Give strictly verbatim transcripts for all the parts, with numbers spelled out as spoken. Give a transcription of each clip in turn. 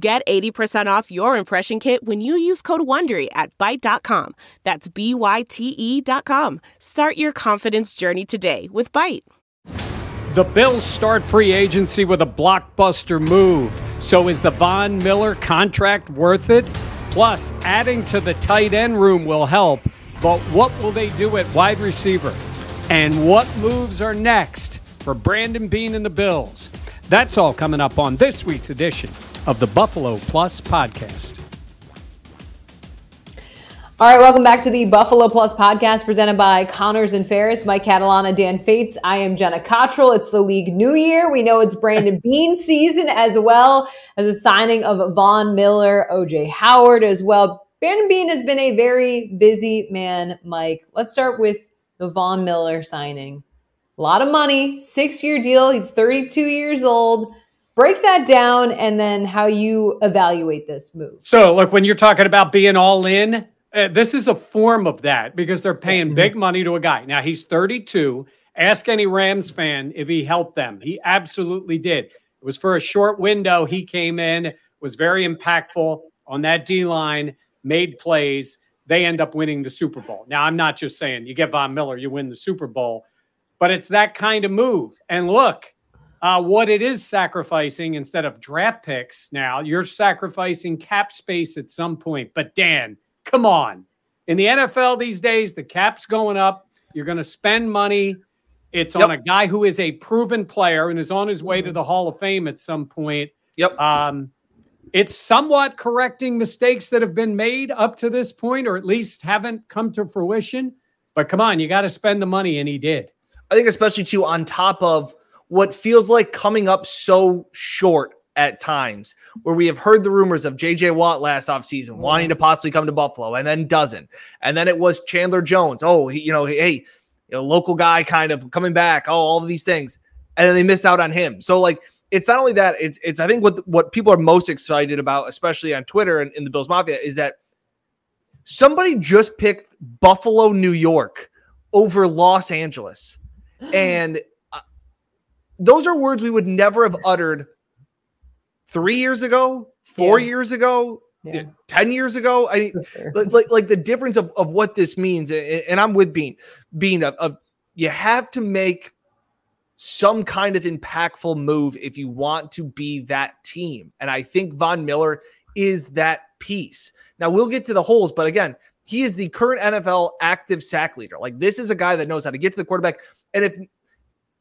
Get eighty percent off your impression kit when you use code WONDERY at Byte dot com. That's B Y T E dot com. Start your confidence journey today with Byte. The Bills start free agency with a blockbuster move. So is the Von Miller contract worth it? Plus, adding to the tight end room will help. But what will they do at wide receiver? And what moves are next for Brandon Bean and the Bills? That's all coming up on this week's edition of the Buffalo Plus Podcast. All right, welcome back to the Buffalo Plus Podcast presented by Connors and Ferris, Mike Catalana, Dan Fates. I am Jenna Cottrell. It's the league new year. We know it's Brandon Bean season, as well as the signing of Von Miller, O J Howard as well. Brandon Bean has been a very busy man, Mike. Let's start with the Von Miller signing. A lot of money, six-year deal. He's thirty-two years old. Break that down and then how you evaluate this move. So, look, when you're talking about being all in, uh, this is a form of that because they're paying mm-hmm. big money to a guy. Now, he's thirty-two. Ask any Rams fan if he helped them. He absolutely did. It was for a short window. He came in, was very impactful on that D-line, made plays. They end up winning the Super Bowl. Now, I'm not just saying you get Von Miller, you win the Super Bowl, but it's that kind of move. And look, Uh, what it is sacrificing instead of draft picks now, you're sacrificing cap space at some point. But Dan, come on. In the N F L these days, the cap's going up. You're going to spend money. It's yep. on a guy who is a proven player and is on his way to the Hall of Fame at some point. Yep. Um, it's somewhat correcting mistakes that have been made up to this point, or at least haven't come to fruition. But come on, you got to spend the money, and he did. I think especially, too, on top of what feels like coming up so short at times, where we have heard the rumors of J J. Watt last offseason wanting to possibly come to Buffalo and then doesn't. And then it was Chandler Jones. Oh, he, you know, hey, you know, local guy kind of coming back. Oh, all of these things. And then they miss out on him. So, like, it's not only that, it's, it's I think what, what people are most excited about, especially on Twitter and in the Bills Mafia, is that somebody just picked Buffalo, New York over Los Angeles. And those are words we would never have uttered three years ago, four yeah. years ago, yeah. ten years ago. I mean, sure. like, like, like the difference of, of what this means. And I'm with Bean, Bean of, of you have to make some kind of impactful move if you want to be that team. And I think Von Miller is that piece. Now we'll get to the holes, but again, he is the current N F L active sack leader. Like, this is a guy that knows how to get to the quarterback. And if,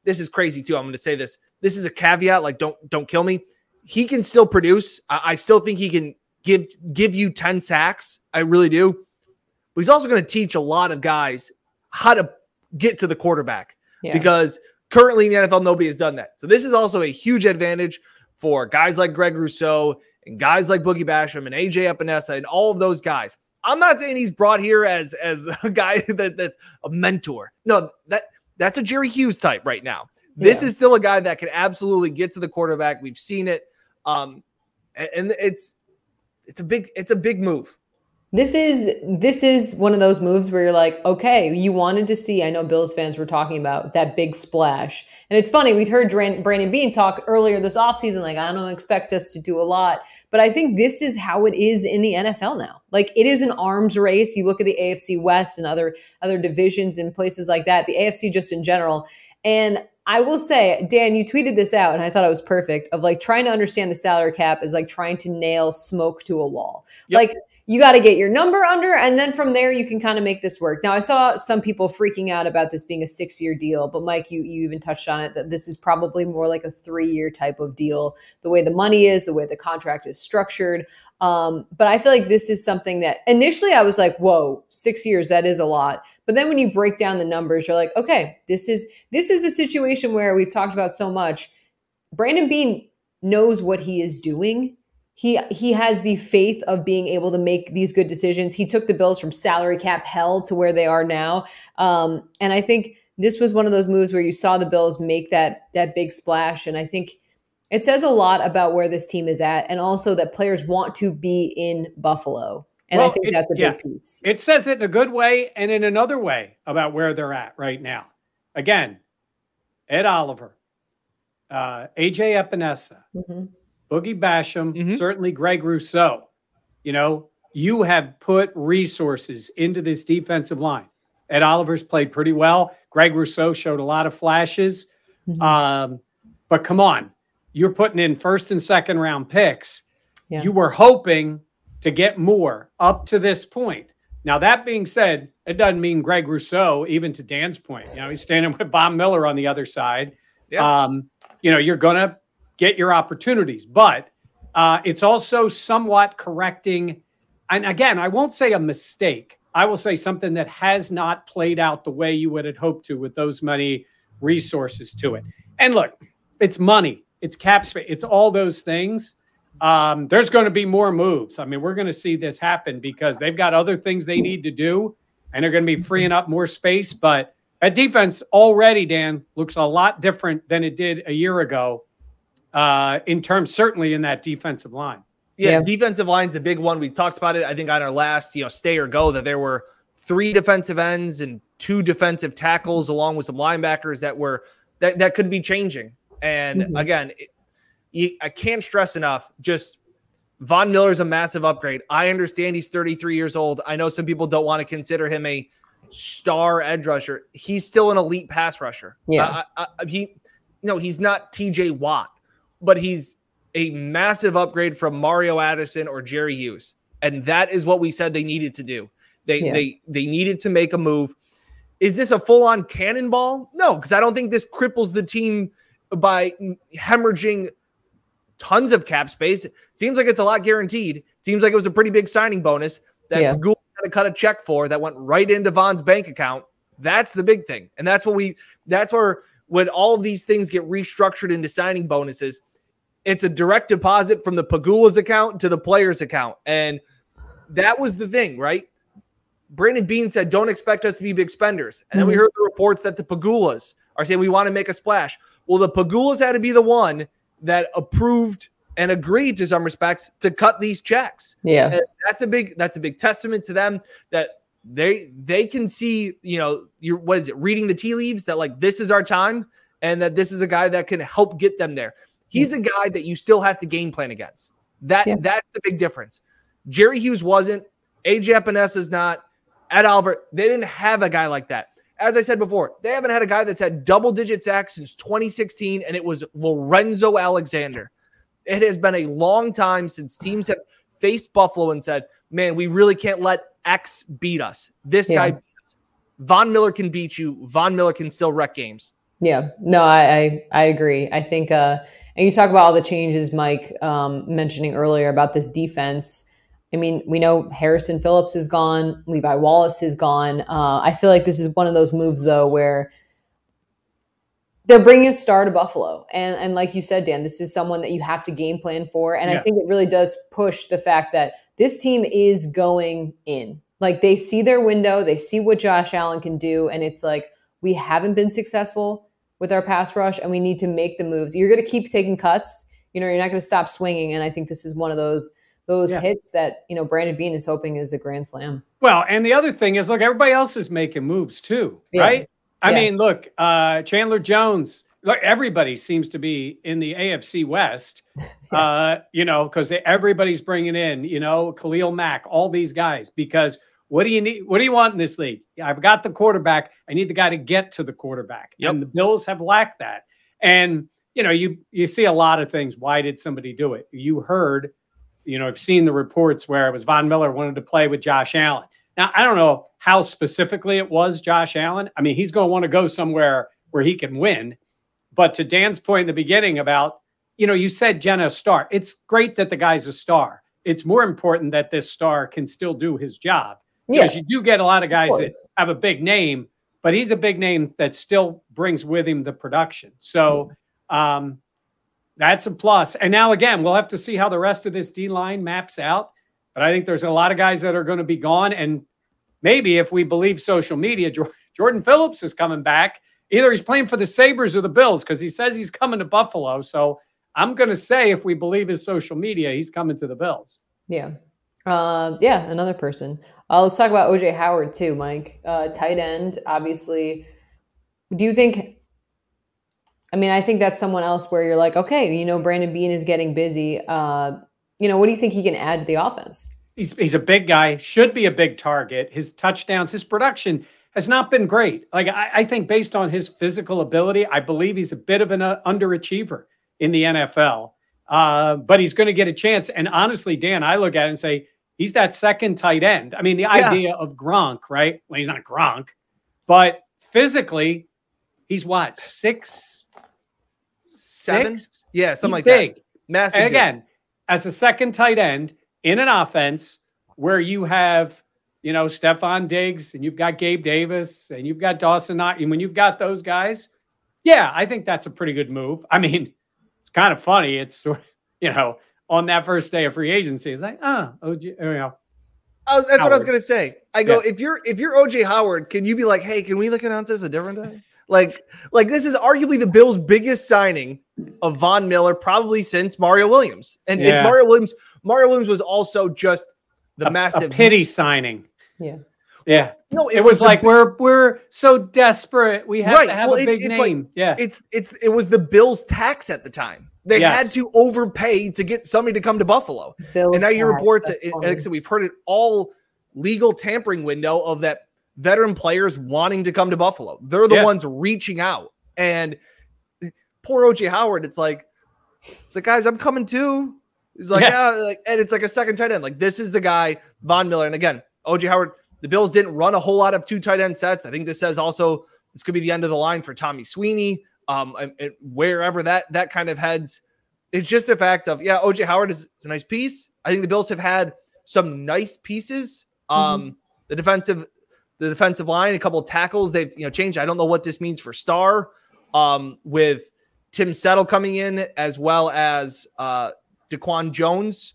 this is crazy too, I'm going to say this. This is a caveat. Like, don't, don't kill me. He can still produce. I, I still think he can give, give you ten sacks. I really do. But he's also going to teach a lot of guys how to get to the quarterback yeah. because currently in the N F L, nobody has done that. So this is also a huge advantage for guys like Greg Rousseau and guys like Boogie Basham and A J Epenesa and all of those guys. I'm not saying he's brought here as, as a guy that, that's a mentor. No, that, That's a Jerry Hughes type right now. This yeah. is still a guy that can absolutely get to the quarterback. We've seen it. Um, and it's it's a big it's a big move. This is this is one of those moves where you're like, okay, you wanted to see, I know Bills fans were talking about that big splash. And it's funny, we'd heard Brandon Bean talk earlier this offseason, like, I don't expect us to do a lot. But I think this is how it is in the N F L now. Like, it is an arms race. You look at the A F C West and other other divisions and places like that, the A F C just in general. And I will say, Dan, you tweeted this out, and I thought it was perfect, of like trying to understand the salary cap is like trying to nail smoke to a wall. Yep. Like, you got to get your number under, and then from there you can kind of make this work. Now, I saw some people freaking out about this being a six-year deal, but Mike, you you even touched on it, that this is probably more like a three-year type of deal, the way the money is, the way the contract is structured. Um, but I feel like this is something that initially I was like, whoa, six years, that is a lot. But then when you break down the numbers, you're like, okay, this is this is a situation where we've talked about so much. Brandon Bean knows what he is doing. He he has the faith of being able to make these good decisions. He took the Bills from salary cap hell to where they are now. Um, and I think this was one of those moves where you saw the Bills make that that big splash. And I think it says a lot about where this team is at, and also that players want to be in Buffalo. And well, I think it, that's a yeah, big piece. It says it in a good way and in another way about where they're at right now. Again, Ed Oliver, uh, A J Epenesa, mm-hmm. Boogie Basham, mm-hmm. certainly Greg Rousseau. You know, you have put resources into this defensive line. Ed Oliver's played pretty well. Greg Rousseau showed a lot of flashes. Mm-hmm. Um, but come on, you're putting in first and second round picks. Yeah. You were hoping to get more up to this point. Now, that being said, it doesn't mean Greg Rousseau, even to Dan's point, you know, he's standing with Von Miller on the other side. Yeah. Um, you know, you're going to get your opportunities, but uh, it's also somewhat correcting. And again, I won't say a mistake. I will say something that has not played out the way you would have hoped to with those many resources to it. And look, it's money, it's cap space, it's all those things. Um, there's going to be more moves. I mean, we're going to see this happen because they've got other things they need to do, and they're going to be freeing up more space. But that defense already, Dan, looks a lot different than it did a year ago uh, in terms, certainly in that defensive line. Yeah, yeah. Defensive line's the big one. We talked about it, I think, on our last, you know, stay or go, that there were three defensive ends and two defensive tackles along with some linebackers that were that, that could be changing. And mm-hmm. again, it, I can't stress enough, just Von Miller's a massive upgrade. I understand he's thirty-three years old. I know some people don't want to consider him a star edge rusher. He's still an elite pass rusher. Yeah. Uh, I, I, he, no, he's not T J Watt, but he's a massive upgrade from Mario Addison or Jerry Hughes. And that is what we said they needed to do. They, yeah. they, they needed to make a move. Is this a full-on cannonball? No, because I don't think this cripples the team by hemorrhaging tons of cap space. It seems like it's a lot guaranteed. It seems like it was a pretty big signing bonus that yeah. Google had to cut a check for that went right into Von's bank account. That's the big thing. And that's what we, that's where when all these things get restructured into signing bonuses, it's a direct deposit from the Pagula's account to the player's account. And that was the thing, right? Brandon Bean said, don't expect us to be big spenders. And mm-hmm. then we heard the reports that the Pagula's are saying, we want to make a splash. Well, the Pagula's had to be the one that approved and agreed to some respects to cut these checks. Yeah. And that's a big, that's a big testament to them that they, they can see, you know, you're, what is it? Reading the tea leaves that like, this is our time and that this is a guy that can help get them there. He's a guy that you still have to game plan against. That, yeah. that's the big difference. Jerry Hughes wasn't, A J Epenesa is not, Ed Oliver. They didn't have a guy like that. As I said before, they haven't had a guy that's had double-digit sacks since twenty sixteen, and it was Lorenzo Alexander. It has been a long time since teams have faced Buffalo and said, man, we really can't let X beat us. This yeah. guy beat us. Von Miller can beat you. Von Miller can still wreck games. Yeah. No, I I, I agree. I think uh, – and you talk about all the changes Mike um, mentioning earlier about this defense – I mean, we know Harrison Phillips is gone. Levi Wallace is gone. Uh, I feel like this is one of those moves, though, where they're bringing a star to Buffalo. And, and like you said, Dan, this is someone that you have to game plan for. And yeah. I think it really does push the fact that this team is going in. Like, they see their window. They see what Josh Allen can do. And it's like, we haven't been successful with our pass rush, and we need to make the moves. You're going to keep taking cuts. You know, you're not going to stop swinging. And I think this is one of those Those yeah. hits that, you know, Brandon Bean is hoping is a grand slam. Well, and the other thing is, look, everybody else is making moves too, yeah. right? I yeah. mean, look, uh, Chandler Jones, look, everybody seems to be in the A F C West, yeah. uh, you know, because everybody's bringing in, you know, Khalil Mack, all these guys, because what do you need? What do you want in this league? I've got the quarterback. I need the guy to get to the quarterback. Yep. And the Bills have lacked that. And, you know, you, you see a lot of things. Why did somebody do it? You heard, you know, I've seen the reports where it was Von Miller wanted to play with Josh Allen. Now, I don't know how specifically it was Josh Allen. I mean, he's going to want to go somewhere where he can win. But to Dan's point in the beginning about, you know, you said Jenna star. It's great that the guy's a star. It's more important that this star can still do his job. Yeah. Because you do get a lot of guys of that have a big name, but he's a big name that still brings with him the production. So, um, That's a plus. And now, again, we'll have to see how the rest of this D-line maps out. But I think there's a lot of guys that are going to be gone. And maybe if we believe social media, Jordan Phillips is coming back. Either he's playing for the Sabres or the Bills because he says he's coming to Buffalo. So I'm going to say if we believe his social media, he's coming to the Bills. Yeah. Uh, yeah, another person. Uh, let's talk about O J Howard too, Mike. Uh, tight end, obviously. Do you think – I mean, I think that's someone else where you're like, okay, you know, Brandon Bean is getting busy. Uh, you know, what do you think he can add to the offense? He's, he's a big guy, should be a big target. His touchdowns, his production – has not been great. Like, I, I think based on his physical ability, I believe he's a bit of an uh, underachiever in the N F L. Uh, but he's going to get a chance. And honestly, Dan, I look at it and say, he's that second tight end. I mean, the yeah. idea of Gronk, right? Well, he's not Gronk. But physically, he's what, six? Seven? Six? Yeah, something he's like big. That. Massive. And again, deal. As a second tight end in an offense where you have you know, Stefan Diggs, and you've got Gabe Davis, and you've got Dawson Knox. And when you've got those guys, yeah, I think that's a pretty good move. I mean, it's kind of funny. It's, you know, on that first day of free agency, it's like, oh, O J, you know. I was, that's Howard. What I was going to say. I go, yeah. if you're if you're O J Howard, can you be like, hey, can we look announce this a different day? Like, like this is arguably the Bills' biggest signing of Von Miller probably since Mario Williams. And yeah. if Mario Williams, Mario Williams was also just the a, massive a pity signing. Yeah. Yeah. No, it, it was, was like, big, we're, we're so desperate. We have right. to have well, a big it's, it's name. Like, yeah. It's, it's, it was the Bills tax at the time. They yes. had to overpay to get somebody to come to Buffalo. Bills and now you report to, it, like I said, we've heard it all legal tampering window of that veteran players wanting to come to Buffalo. They're the yeah. ones reaching out. And poor O J Howard, it's like, it's like, guys, I'm coming too. He's like, yeah. yeah, like, and it's like a second tight end. Like, this is the guy, Von Miller. And again, O J Howard, the Bills didn't run a whole lot of two tight end sets. I think this says also this could be the end of the line for Tommy Sweeney, um, and, and wherever that that kind of heads. It's just the fact of, yeah, O J Howard is, is a nice piece. I think the Bills have had some nice pieces. Um, mm-hmm. The defensive the defensive line, a couple of tackles, they've you know changed. I don't know what this means for Star um, with Tim Settle coming in as well as uh, Daquan Jones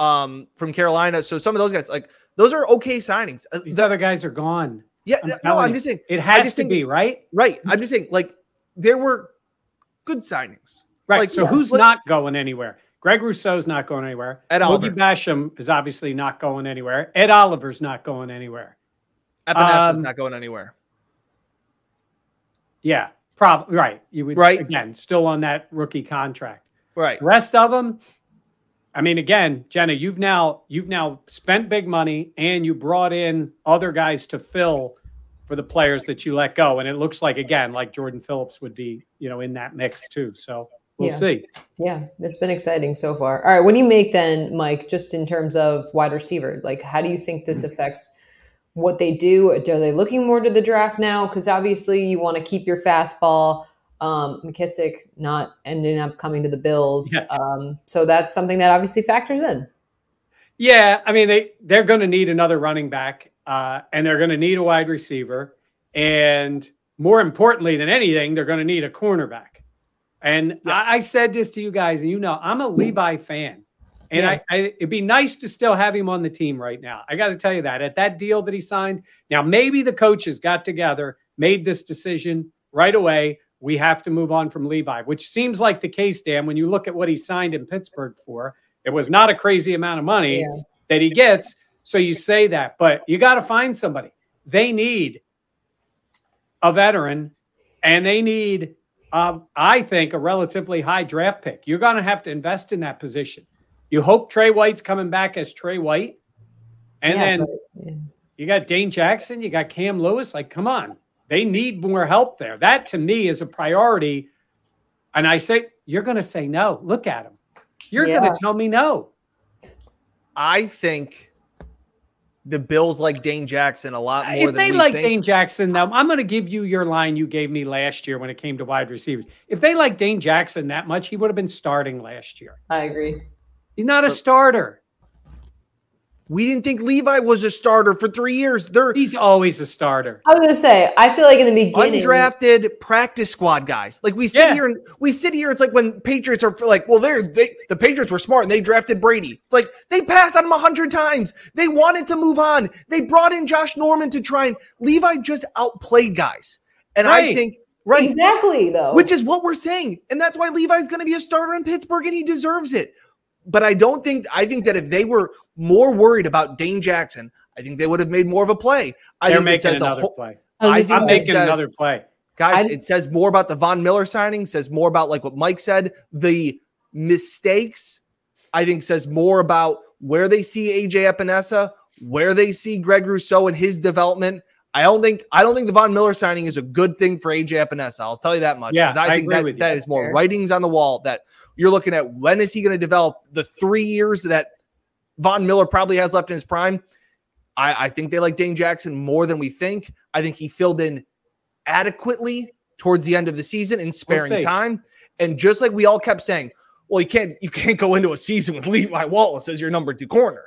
um, from Carolina. So some of those guys, like, those are okay signings. These the, other guys are gone. Yeah, I'm no, I'm just saying. It has to be, right? Right. I'm just saying, like, there were good signings. Right, like, so yeah, who's like, not going anywhere? Greg Rousseau's not going anywhere. Ed Oliver. Boogie Basham is obviously not going anywhere. Ed Oliver's not going anywhere. Epenesa's um, not going anywhere. Yeah, probably. Right. You would, right. Again, still on that rookie contract. Right. The rest of them... I mean, again, Jenna, you've now you've now spent big money and you brought in other guys to fill for the players that you let go. And it looks like, again, like Jordan Phillips would be, you know, in that mix too. So we'll yeah. see. Yeah, it's been exciting so far. All right, what do you make then, Mike, just in terms of wide receiver? Like, how do you think this affects what they do? Are they looking more to the draft now? Because obviously you want to keep your fastball. Um, McKissick not ending up coming to the Bills. Yeah. Um, so that's something that obviously factors in. Yeah. I mean, they, they're going to need another running back uh, and they're going to need a wide receiver. And more importantly than anything, they're going to need a cornerback. And yeah. I, I said this to you guys, and you know, I'm a Levi fan and yeah. I, I, it'd be nice to still have him on the team right now. I got to tell you that at that deal that he signed. Now, maybe the coaches got together, made this decision right away. We have to move on from Levi, which seems like the case, Dan, when you look at what he signed in Pittsburgh for. It was not a crazy amount of money yeah. that he gets, so you say that. But you got to find somebody. They need a veteran, and they need, um, I think, a relatively high draft pick. You're going to have to invest in that position. You hope Tre White's coming back as Tre White. And yeah, then but, yeah. you got Dane Jackson. You got Cam Lewis. Like, come on. They need more help there. That, to me, is a priority. And I say, you're going to say no. Look at him. You're yeah. going to tell me no. I think the Bills like Dane Jackson a lot more if than they we like think. Dane Jackson, though, I'm going to give you your line you gave me last year when it came to wide receivers. If they like Dane Jackson that much, he would have been starting last year. I agree. He's not a starter. We didn't think Levi was a starter for three years. They're, He's always a starter. I was gonna say, I feel like in the beginning, undrafted practice squad guys. Like we sit yeah. here and we sit here. It's like when Patriots are like, well, they're they, the Patriots were smart and they drafted Brady. It's like they passed on him a hundred times. They wanted to move on. They brought in Josh Norman to try, and Levi just outplayed guys. And right. I think right exactly though, which is what we're saying, and that's why Levi's going to be a starter in Pittsburgh, and he deserves it. But I don't think – I think that if they were more worried about Dane Jackson, I think they would have made more of a play. I They're think making another whole, play. I I'm making says, another play. Guys, I, it says more about the Von Miller signing, says more about like what Mike said. The mistakes, I think, says more about where they see A J Epenesa, where they see Greg Rousseau and his development. I don't think I don't think the Von Miller signing is a good thing for A J Epenesa. I'll tell you that much. Yeah, I, I think that, that is more writings on the wall that you're looking at. When is he going to develop the three years that Von Miller probably has left in his prime? I, I think they like Dane Jackson more than we think. I think he filled in adequately towards the end of the season in sparing time. And just like we all kept saying, well, you can't you can't go into a season with Levi Wallace as your number two corner.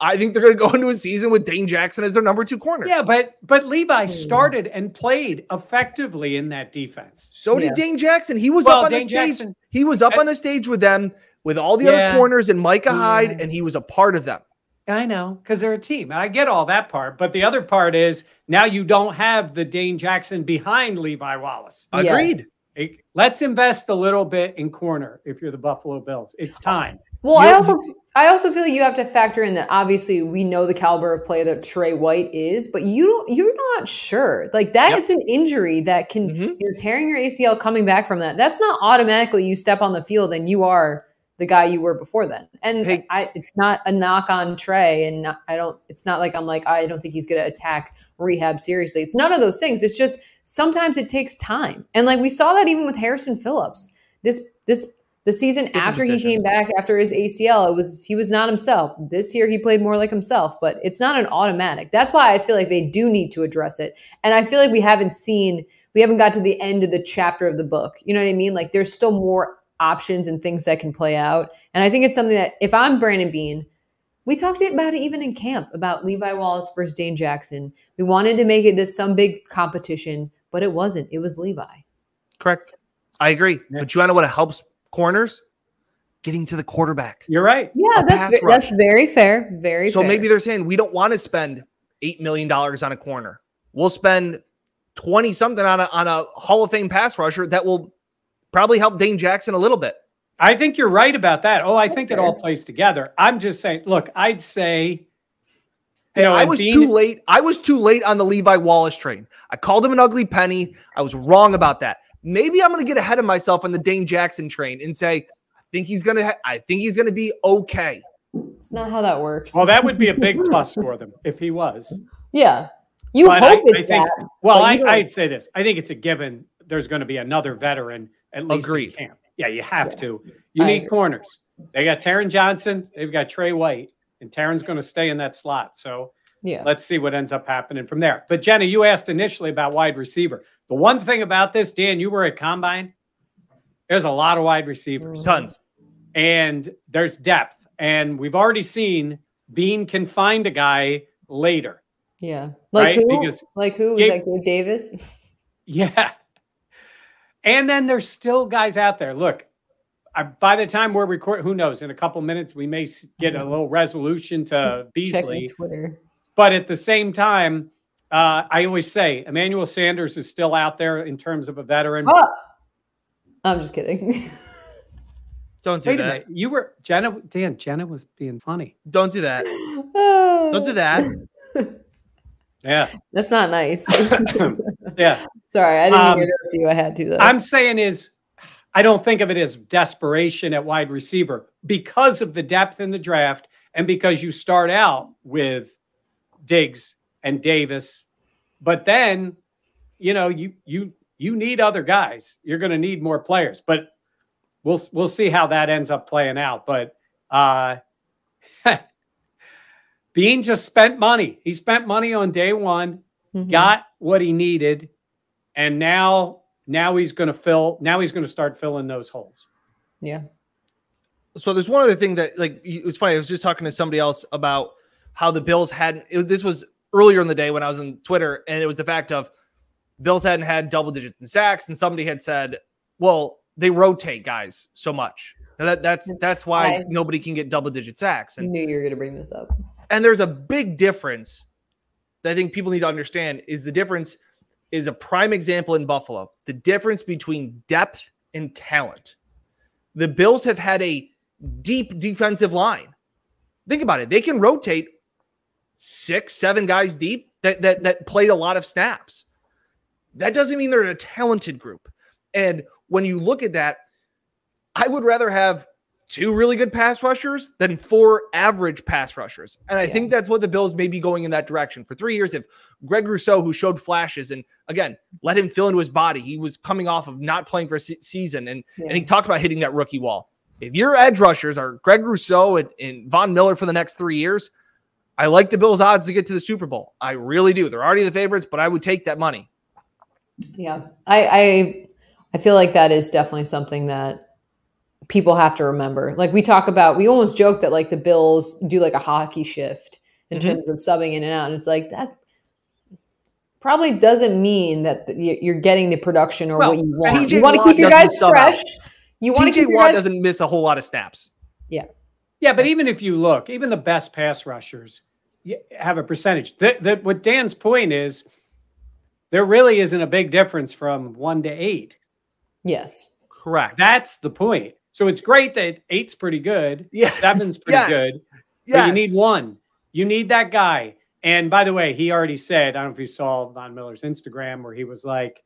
I think they're going to go into a season with Dane Jackson as their number two corner. Yeah, but but Levi started and played effectively in that defense. So yeah. did Dane Jackson. He was well, up on Dane the stage. Jackson, he was up I, on the stage with them, with all the yeah, other corners and Micah yeah. Hyde, and he was a part of them. I know, because they're a team. I get all that part. But the other part is now you don't have the Dane Jackson behind Levi Wallace. Agreed. Yes. Let's invest a little bit in corner if you're the Buffalo Bills. It's time. Well, I also, I also feel like you have to factor in that obviously we know the caliber of player that Tre White is, but you don't, you're not sure. Like that, yep. It's an injury that can, mm-hmm. you're tearing your A C L, coming back from that. That's not automatically you step on the field and you are the guy you were before then. And hey. I, it's not a knock on Tre, and not, I don't, it's not like I'm like, I don't think he's going to attack rehab seriously. It's none of those things. It's just sometimes it takes time. And like we saw that even with Harrison Phillips, this, this, The season Different after decision. He came back after his A C L, it was he was not himself. This year he played more like himself, but it's not an automatic. That's why I feel like they do need to address it. And I feel like we haven't seen, we haven't got to the end of the chapter of the book. You know what I mean? Like there's still more options and things that can play out. And I think it's something that if I'm Brandon Bean, we talked about it even in camp about Levi Wallace versus Dane Jackson. We wanted to make it this some big competition, but it wasn't. It was Levi. Correct. I agree. Yeah. But you want to know what helps corners? Getting to the quarterback. You're right. Yeah, that's that's very fair. Very so fair. Maybe they're saying we don't want to spend eight million dollars on a corner. We'll spend twenty something on a on a Hall of Fame pass rusher that will probably help Dane Jackson a little bit. I think you're right about that. Oh, I that's think fair. It all plays together. I'm just saying, look, I'd say you know, I was Bean, too late. I was too late on the Levi Wallace train. I called him an ugly penny. I was wrong about that. Maybe I'm going to get ahead of myself on the Dane Jackson train and say, I think he's going to, I think he's going to be okay. It's not how that works. Well, that would be a big plus for them if he was. Yeah. You but hope I, it's I think, that, Well, I, I'd say this. I think it's a given. There's going to be another veteran at least Agreed. In camp. Yeah, you have yes. to. You I need agree. Corners. They got Taron Johnson. They've got Tre White. And Taron's going to stay in that slot. So yeah, let's see what ends up happening from there. But Jenna, you asked initially about wide receiver. The one thing about this, Dan, you were at Combine. There's a lot of wide receivers. Tons. And there's depth. And we've already seen Bean can find a guy later. Yeah. Like right? who? Because like who? Was that Gabe Davis? Yeah. And then there's still guys out there. Look, I, by the time we're recording, who knows? In a couple minutes, we may get a little resolution to Beasley. Twitter. But at the same time, Uh, I always say Emmanuel Sanders is still out there in terms of a veteran. Oh, I'm just kidding. Don't do Wait that. You were Jenna. Dan, Jenna was being funny. Don't do that. Oh. Don't do that. Yeah. That's not nice. Yeah. Sorry. I didn't um, interrupt you. I had to, though. I'm saying is I don't think of it as desperation at wide receiver because of the depth in the draft and because you start out with Diggs and Davis, but then, you know, you you you need other guys. You're going to need more players, but we'll we'll see how that ends up playing out. But uh, Bean just spent money. He spent money on day one, mm-hmm. got what he needed, and now now he's going to fill. Now he's going to start filling those holes. Yeah. So there's one other thing that, like, it was funny. I was just talking to somebody else about how the Bills hadn't – this was earlier in the day when I was on Twitter, and it was the fact of Bills hadn't had double digits in sacks, and somebody had said, well, they rotate guys so much. Now that, that's that's why I, nobody can get double-digit sacks. And, I knew you were going to bring this up. And there's a big difference that I think people need to understand is the difference is a prime example in Buffalo. The difference between depth and talent. The Bills have had a deep defensive line. Think about it. They can rotate six, seven guys deep that that, that played a lot of snaps. That doesn't mean they're a talented group. And when you look at that, I would rather have two really good pass rushers than four average pass rushers. And I yeah. think that's what the Bills may be going in that direction. For three years, if Greg Rousseau, who showed flashes, and again, let him fill into his body. He was coming off of not playing for a se season, and, yeah. and he talked about hitting that rookie wall. If your edge rushers are Greg Rousseau and, and Von Miller for the next three years, I like the Bills' odds to get to the Super Bowl. I really do. They're already the favorites, but I would take that money. Yeah, I, I, I feel like that is definitely something that people have to remember. Like we talk about, we almost joke that like the Bills do like a hockey shift in mm-hmm. terms of subbing in and out. And it's like, that probably doesn't mean that you're getting the production or well, what you want. T J you want to keep your guys fresh. You want to keep your guys... doesn't miss a whole lot of snaps. Yeah. Yeah. But even if you look, even the best pass rushers have a percentage. That, that what Dan's point is, there really isn't a big difference from one to eight. Yes. Correct. That's the point. So it's great that eight's pretty good. Yeah. Seven's pretty yes. good. Yeah. You need one. You need that guy. And by the way, he already said, I don't know if you saw Von Miller's Instagram where he was like,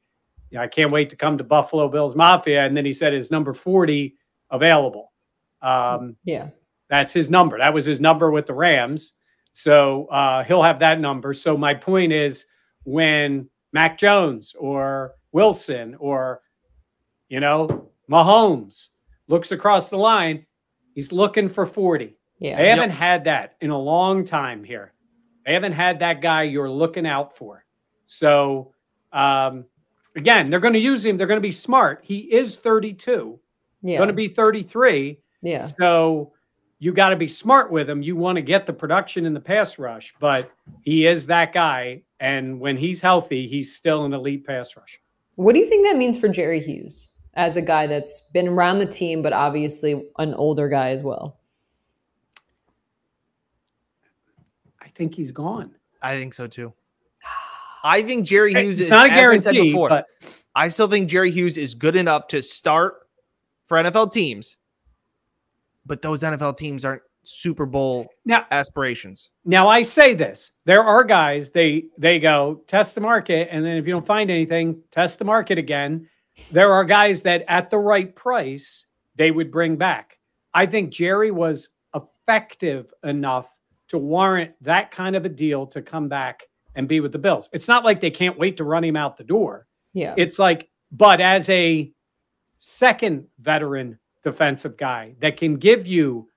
you know, I can't wait to come to Buffalo Bills Mafia. And then he said his number forty available. Um, yeah. That's his number. That was his number with the Rams. So uh, he'll have that number. So my point is when Mac Jones or Wilson or, you know, Mahomes looks across the line, he's looking for forty. Yeah. They haven't yep. had that in a long time here. They haven't had that guy you're looking out for. So, um, again, they're going to use him. They're going to be smart. He is thirty-two. Yeah. Going to be thirty-three. Yeah. So you got to be smart with him. You want to get the production in the pass rush, but he is that guy. And when he's healthy, he's still an elite pass rusher. What do you think that means for Jerry Hughes? As a guy that's been around the team, but obviously an older guy as well. I think he's gone. I think so too. I think Jerry Hughes it's is not a guarantee, as I said before, but I still think Jerry Hughes is good enough to start for N F L teams, but those N F L teams aren't Super Bowl now, aspirations. Now I say this, there are guys, they, they go test the market. And then if you don't find anything, test the market again. There are guys that at the right price, they would bring back. I think Jerry was effective enough to warrant that kind of a deal to come back and be with the Bills. It's not like they can't wait to run him out the door. Yeah. It's like, but as a second veteran defensive guy that can give you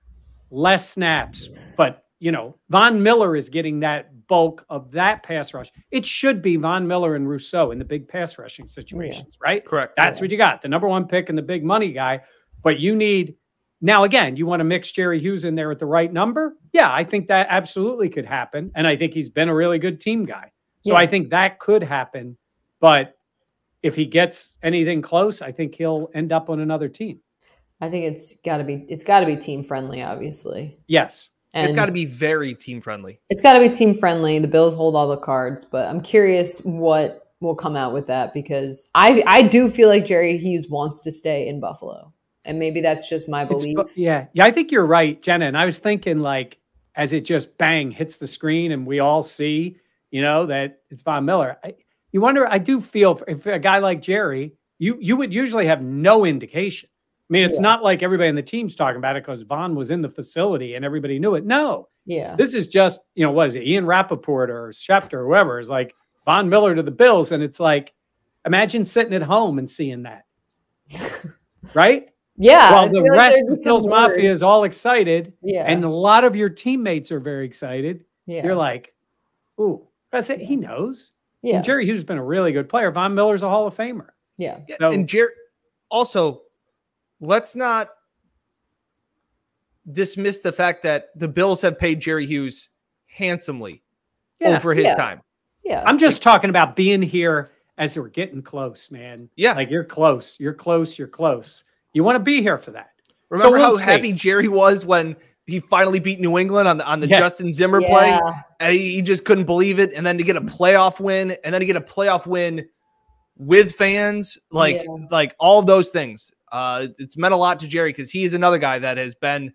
less snaps, but you know, Von Miller is getting that bulk of that pass rush. It should be Von Miller and Rousseau in the big pass rushing situations, yeah. right? Correct. That's yeah. what you got. The number one pick and the big money guy. But you need, now again, you want to mix Jerry Hughes in there at the right number? Yeah, I think that absolutely could happen. And I think he's been a really good team guy. So yeah. I think that could happen. But if he gets anything close, I think he'll end up on another team. I think it's got to be, it's got to be team friendly, obviously. Yes. And it's got to be very team friendly. It's got to be team friendly. The Bills hold all the cards, but I'm curious what will come out with that because I, I do feel like Jerry Hughes wants to stay in Buffalo. And maybe that's just my belief. It's, yeah. Yeah. I think you're right, Jenna. And I was thinking like, as it just bang hits the screen and we all see, you know, that it's Von Miller. I, you wonder, I do feel for, if a guy like Jerry, you, you would usually have no indication. I mean, it's yeah. not like everybody on the team's talking about it because Von was in the facility and everybody knew it. No. Yeah. This is just, you know, what is it? Ian Rappaport or Schefter or whoever is like Von Miller to the Bills. And it's like, imagine sitting at home and seeing that. Right? Yeah. While the rest like of the Bills Mafia is all excited. Yeah. And a lot of your teammates are very excited. Yeah. You're like, ooh, that's it. He knows. Yeah. And Jerry Hughes has been a really good player. Von Miller's a Hall of Famer. Yeah. So, and Jerry also. Let's not dismiss the fact that the Bills have paid Jerry Hughes handsomely yeah, over his yeah. time. Yeah. I'm just talking about being here as we're getting close, man. Yeah. Like you're close, you're close, you're close. You want to be here for that. Remember so we'll how see. happy Jerry was when he finally beat New England on the, on the yeah. Justin Zimmer yeah. play, and he, he just couldn't believe it. And then to get a playoff win, and then to get a playoff win with fans, like, yeah. like all those things. Uh, it's meant a lot to Jerry because he is another guy that has been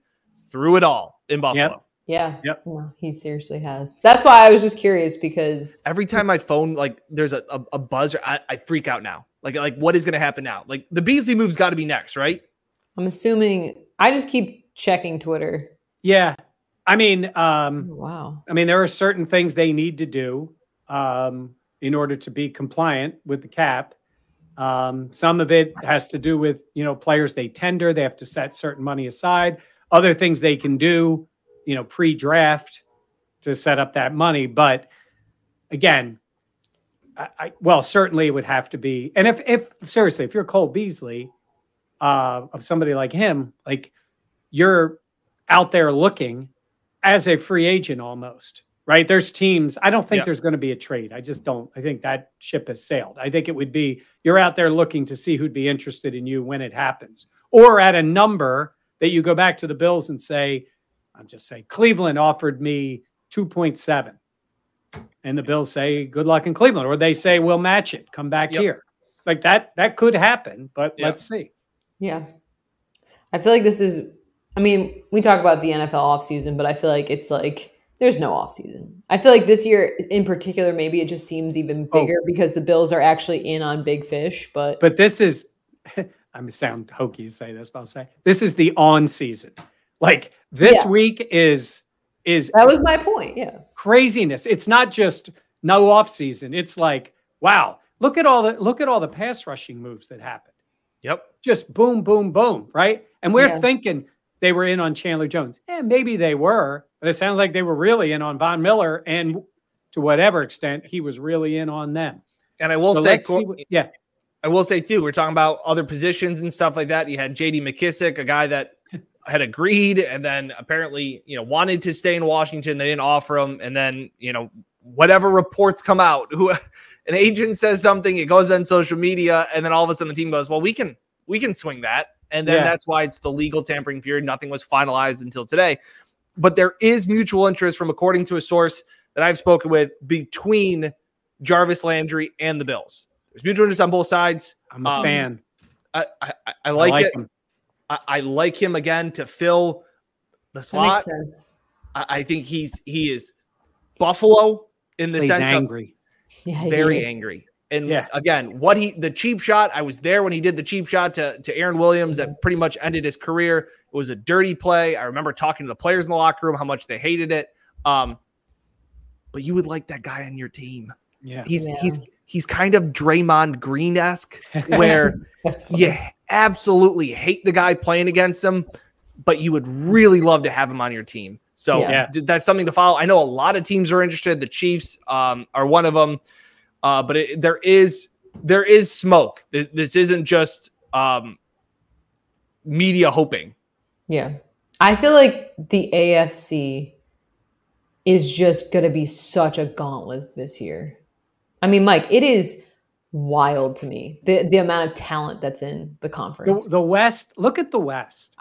through it all in Buffalo. Yep. Yeah. Yep. Well, he seriously has. That's why I was just curious because every time my phone, like there's a, a, a buzzer, I, I freak out now. Like, like what is going to happen now? Like the Beasley move's got to be next, right? I'm assuming. I just keep checking Twitter. Yeah. I mean, um, oh, wow. I mean, there are certain things they need to do um, in order to be compliant with the cap. Um, some of it has to do with, you know, players they tender, they have to set certain money aside, other things they can do, you know, pre-draft to set up that money. But again, I, I well, certainly it would have to be. And if, if seriously, if you're Cole Beasley, uh, of somebody like him, like you're out there looking as a free agent almost, right? There's teams. I don't think yeah. there's going to be a trade. I just don't. I think that ship has sailed. I think it would be, you're out there looking to see who'd be interested in you when it happens, or at a number that you go back to the Bills and say, I'm just saying, Cleveland offered me two point seven. And the Bills say, good luck in Cleveland. Or they say, we'll match it. Come back yep. here. Like that, that could happen, but yep. let's see. Yeah. I feel like this is, I mean, we talk about the N F L offseason, but I feel like it's like, there's no offseason. I feel like this year in particular, maybe it just seems even bigger oh. because the Bills are actually in on big fish. But but this is, I'm sound hokey to say this, but I'll say, this is the on season. Like this yeah. week is, is that was my point. Yeah. Craziness. It's not just no off season. It's like, wow, look at all the, look at all the pass rushing moves that happened. Yep. Just boom, boom, boom. Right. And we're yeah. thinking they were in on Chandler Jones. And yeah, maybe they were, but it sounds like they were really in on Von Miller, and to whatever extent he was really in on them. And I will so say, what, yeah, I will say too, we're talking about other positions and stuff like that. You had J D McKissic, a guy that had agreed and then apparently, you know, wanted to stay in Washington. They didn't offer him. And then, you know, whatever reports come out, who an agent says something, it goes on social media. And then all of a sudden the team goes, well, we can, we can swing that. And then yeah. that's why it's the legal tampering period. Nothing was finalized until today, but there is mutual interest from, according to a source that I've spoken with, between Jarvis Landry and the Bills. There's mutual interest on both sides. I'm a um, fan. I, I, I like, I like it. Him. I like him again to fill the slot. That makes sense. I think he's he is Buffalo in the Plays sense angry. Of yeah, very yeah. angry. And yeah. again, what he the cheap shot. I was there when he did the cheap shot to, to Aaron Williams that pretty much ended his career. It was a dirty play. I remember talking to the players in the locker room how much they hated it. Um, but you would like that guy on your team. Yeah, he's yeah. he's he's kind of Draymond Green-esque, where you absolutely hate the guy playing against him, but you would really love to have him on your team. So yeah. that's something to follow. I know a lot of teams are interested. The Chiefs um, are one of them, uh, but it, there is there is smoke. This, this isn't just um, media hoping. Yeah, I feel like the A F C is just going to be such a gauntlet this year. I mean, Mike, it is wild to me, the, the amount of talent that's in the conference. The, the West, look at the West.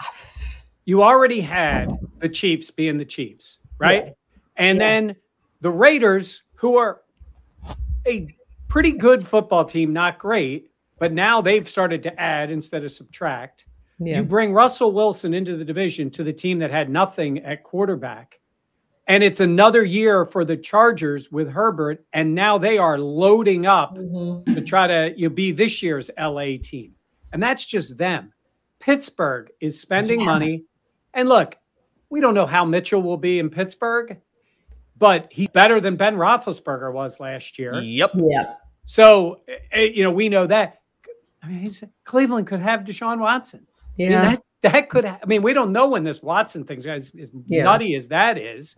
You already had the Chiefs being the Chiefs, right? Yeah. And yeah. then the Raiders, who are a pretty good football team, not great, but now they've started to add instead of subtract. Yeah. You bring Russell Wilson into the division to the team that had nothing at quarterback. And it's another year for the Chargers with Herbert, and now they are loading up mm-hmm. to try to you know, be this year's L A team. And that's just them. Pittsburgh is spending yeah. money. And look, we don't know how Mitchell will be in Pittsburgh, but he's better than Ben Roethlisberger was last year. Yep. Yeah. So, you know, we know that. I mean, Cleveland could have Deshaun Watson. Yeah. I mean, that, that could, I mean, we don't know when this Watson thing's as, as yeah. nutty as that is.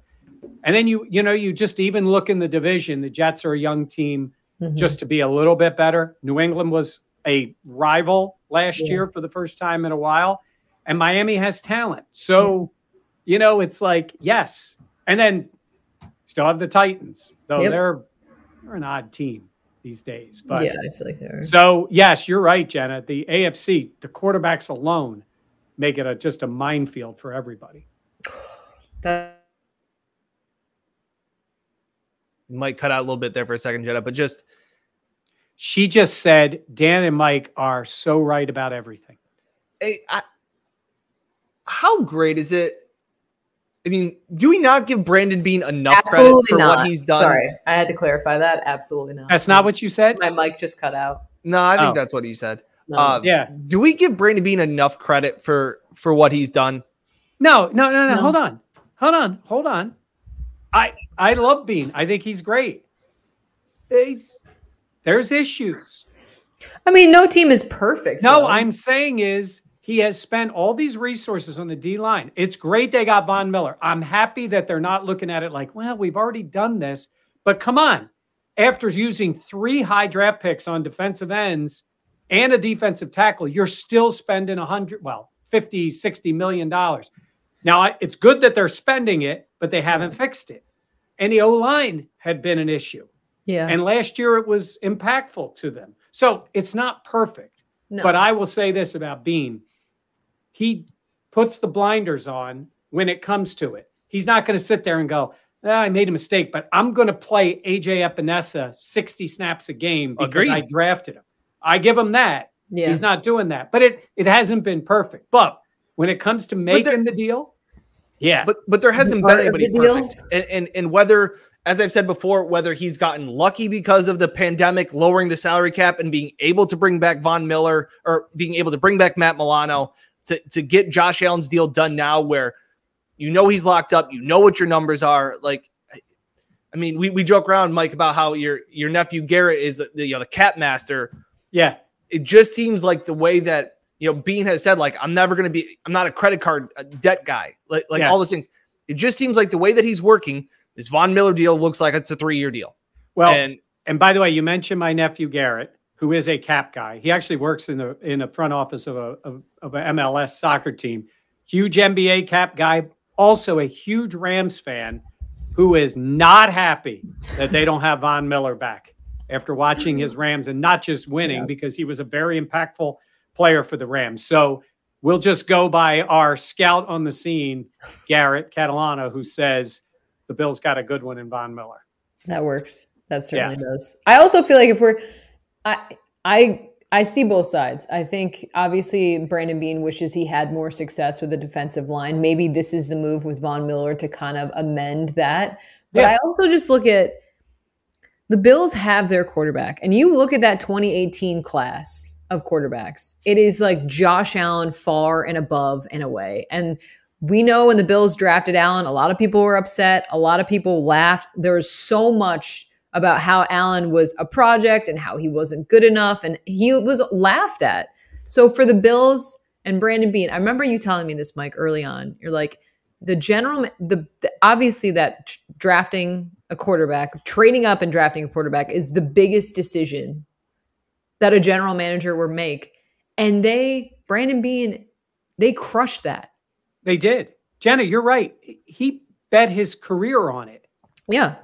And then, you you know, you just even look in the division, the Jets are a young team mm-hmm. just to be a little bit better. New England was a rival last yeah. year for the first time in a while. And Miami has talent. So, yeah. you know, it's like, yes. And then Still have the Titans, though yep. they're they're an odd team these days. But yeah, I feel like they are. So yes, you're right, Jenna. The A F C, the quarterbacks alone make it a, just a minefield for everybody. That might cut out a little bit there for a second, Jenna, but just she just said Dan and Mike are so right about everything. Hey, I, how great is it? I mean, do we not give Brandon Bean enough Absolutely credit for not. what he's done? Sorry, I had to clarify that. Absolutely not. That's not what you said? My mic just cut out. No, I think oh. that's what you said. No. Uh, yeah. Do we give Brandon Bean enough credit for, for what he's done? No, no, no, no, no. Hold on. Hold on. Hold on. I, I love Bean. I think he's great. He's, there's issues. I mean, no team is perfect. No, though. I'm saying is... he has spent all these resources on the D-line. It's great they got Von Miller. I'm happy that they're not looking at it like, well, we've already done this. But come on, after using three high draft picks on defensive ends and a defensive tackle, you're still spending one hundred, well, fifty, sixty million dollars. Now, it's good that they're spending it, but they haven't fixed it. And the O-line had been an issue. Yeah. And last year it was impactful to them. So it's not perfect. No. But I will say this about Bean. He puts the blinders on when it comes to it. He's not going to sit there and go, ah, I made a mistake, but I'm going to play A J Epenesa sixty snaps a game because Agreed. I drafted him. I give him that. Yeah. He's not doing that. But it it hasn't been perfect. But when it comes to making there, the deal, yeah. But but there hasn't been anybody perfect. And, and, and whether, as I've said before, whether he's gotten lucky because of the pandemic, lowering the salary cap, and being able to bring back Von Miller or being able to bring back Matt Milano, To, to get Josh Allen's deal done now where you know he's locked up, you know what your numbers are. Like, I mean, we, we joke around, Mike, about how your your nephew Garrett is the, you know, the cap master. Yeah. It just seems like the way that, you know, Bean has said, like, I'm never going to be, I'm not a credit card a debt guy. Like, like yeah. all those things. It just seems like the way that he's working, this Von Miller deal looks like it's a three-year deal. Well, and, and by the way, you mentioned my nephew Garrett, who is a cap guy. He actually works in the in a front office of a of, of an M L S soccer team. Huge N B A cap guy, also a huge Rams fan, who is not happy that they don't have Von Miller back after watching his Rams and not just winning yeah. because he was a very impactful player for the Rams. So we'll just go by our scout on the scene, Garrett Catalano, who says the Bills got a good one in Von Miller. That works. That certainly yeah. does. I also feel like if we're I I I see both sides. I think obviously Brandon Bean wishes he had more success with the defensive line. Maybe this is the move with Von Miller to kind of amend that. But yeah. I also just look at the Bills have their quarterback. And you look at that twenty eighteen class of quarterbacks. It is like Josh Allen far and above and away. And we know when the Bills drafted Allen, a lot of people were upset. A lot of people laughed. There's so much about how Allen was a project and how he wasn't good enough. And he was laughed at. So for the Bills and Brandon Bean, I remember you telling me this, Mike, early on. You're like, the general, the, the obviously that drafting a quarterback, trading up and drafting a quarterback is the biggest decision that a general manager would make. And they, Brandon Bean, they crushed that. They did. Jenna, you're right. He bet his career on it. Yeah.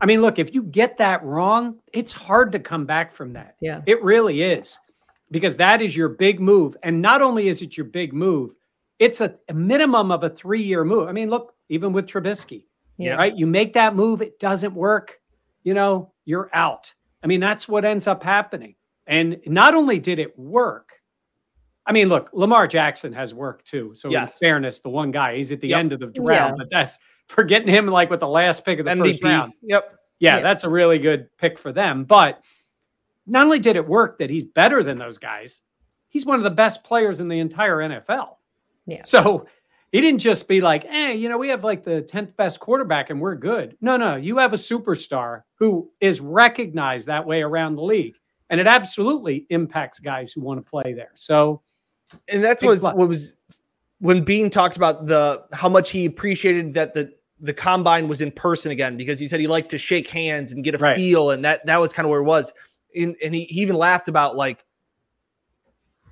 I mean, look, if you get that wrong, it's hard to come back from that. Yeah. It really is, because that is your big move. And not only is it your big move, it's a, a minimum of a three-year move. I mean, look, even with Trubisky, yeah. right? You make that move, it doesn't work. You know, you're out. I mean, that's what ends up happening. And not only did it work, I mean, look, Lamar Jackson has worked too. So yes. in fairness, the one guy, he's at the yep. end of the round, yeah. but that's, for getting him like with the last pick of the M V P. First round. Yep. Yeah, yep. That's a really good pick for them. But not only did it work that he's better than those guys, he's one of the best players in the entire N F L. Yeah. So he didn't just be like, hey, you know, we have like the tenth best quarterback and we're good. No, no, you have a superstar who is recognized that way around the league. And it absolutely impacts guys who want to play there. So and that's what was, what was when Bean talked about the how much he appreciated that the the combine was in person again, because he said he liked to shake hands and get a right. feel. And that, that was kind of where it was. And, and he, he even laughed about like,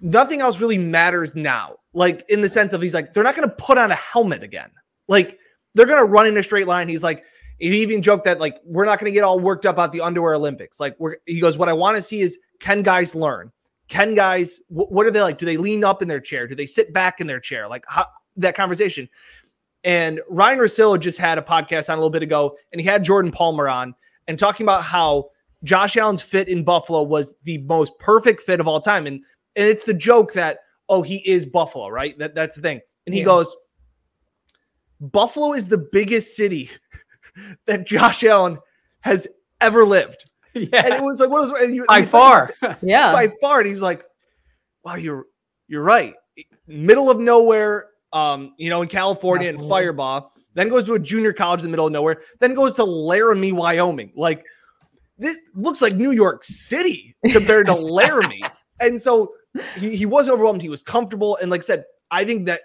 nothing else really matters now. Like in the sense of he's like, they're not going to put on a helmet again. Like they're going to run in a straight line. He's like, He even joked that, like, we're not going to get all worked up about the underwear Olympics. Like, we're, he goes, what I want to see is, can guys learn? Can guys, wh what are they like? Do they lean up in their chair? Do they sit back in their chair? Like, how, that conversation. And Ryan Russillo just had a podcast on a little bit ago, and he had Jordan Palmer on, and talking about how Josh Allen's fit in Buffalo was the most perfect fit of all time. And, and it's the joke that, oh, he is Buffalo, right? That, that's the thing. And he yeah. goes, Buffalo is the biggest city that Josh Allen has ever lived. Yeah. And it was like, what was and you, by far. Like, yeah. By far. And he's like, wow, you're, you're right. Middle of nowhere, um, you know, in California and Fireball, then goes to a junior college in the middle of nowhere, then goes to Laramie, Wyoming. Like, this looks like New York City compared to Laramie. And so he, he was overwhelmed. He was comfortable. And like I said, I think that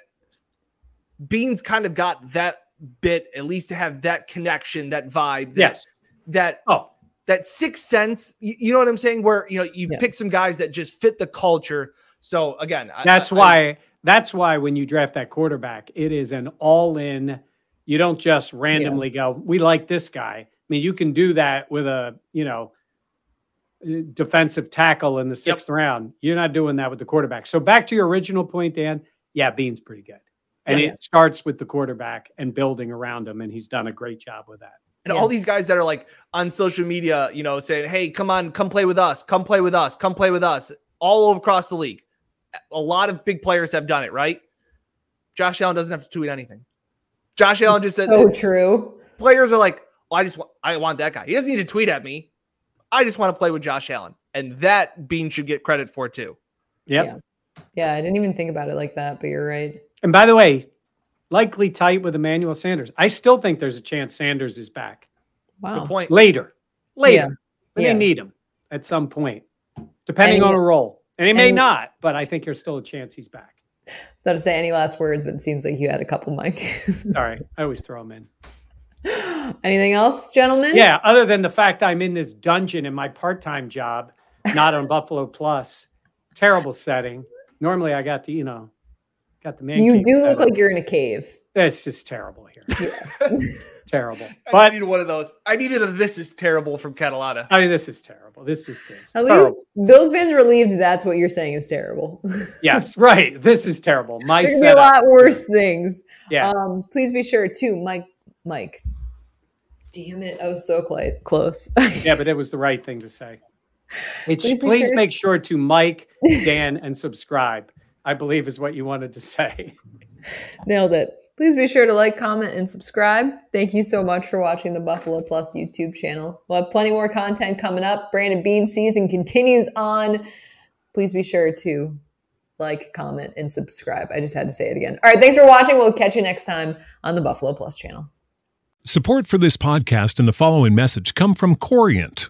Bean's kind of got that bit, at least to have that connection, that vibe. That, yes. That, oh, that sixth sense, you, you know what I'm saying? Where, you know, you yeah. pick some guys that just fit the culture. So again, that's I, why, I, that's why when you draft that quarterback, it is an all in, you don't just randomly yeah. go, we like this guy. I mean, you can do that with a, you know, defensive tackle in the sixth yep. round. You're not doing that with the quarterback. So back to your original point, Dan. Yeah. Bean's pretty good. And yeah. it starts with the quarterback and building around him. And he's done a great job with that. And yeah. all these guys that are like on social media, you know, saying, hey, come on, come play with us. Come play with us. Come play with us all over across the league. A lot of big players have done it, right? Josh Allen doesn't have to tweet anything. Josh Allen just said, so true. Players are like, well, I just want, I want that guy. He doesn't need to tweet at me. I just want to play with Josh Allen. And that Bean should get credit for too. Yep. Yeah. Yeah. I didn't even think about it like that, but you're right. And by the way, likely tight with Emmanuel Sanders. I still think there's a chance Sanders is back. Wow. Good point. Later. Later. Yeah. But yeah. they need him at some point, depending any, on a role. And he any, may not, but I think there's still a chance he's back. I was about to say, any last words, but it seems like you had a couple, Mike. All right. I always throw them in. Anything else, gentlemen? Yeah, other than the fact I'm in this dungeon in my part-time job, not on Buffalo Plus. Terrible setting. Normally I got the, you know, got the man you do look like you're in a cave. It's just terrible here. Yeah. Terrible. But I needed one of those. I needed a this is terrible from Catalana. I mean, this is terrible. This is terrible. At least those fans are relieved that's what you're saying is terrible. Yes, right. This is terrible. My There's setup. A lot worse things. Yeah. Um, please be sure to Mike. Mike. Damn it. I was so close. Yeah, but it was the right thing to say. It's, please please sure. make sure to Mike, Dan, and subscribe. I believe is what you wanted to say. Nailed it. Please be sure to like, comment, and subscribe. Thank you so much for watching the Buffalo Plus YouTube channel. We'll have plenty more content coming up. Brandon Bean season continues on. Please be sure to like, comment, and subscribe. I just had to say it again. All right, thanks for watching. We'll catch you next time on the Buffalo Plus channel. Support for this podcast and the following message come from Corient.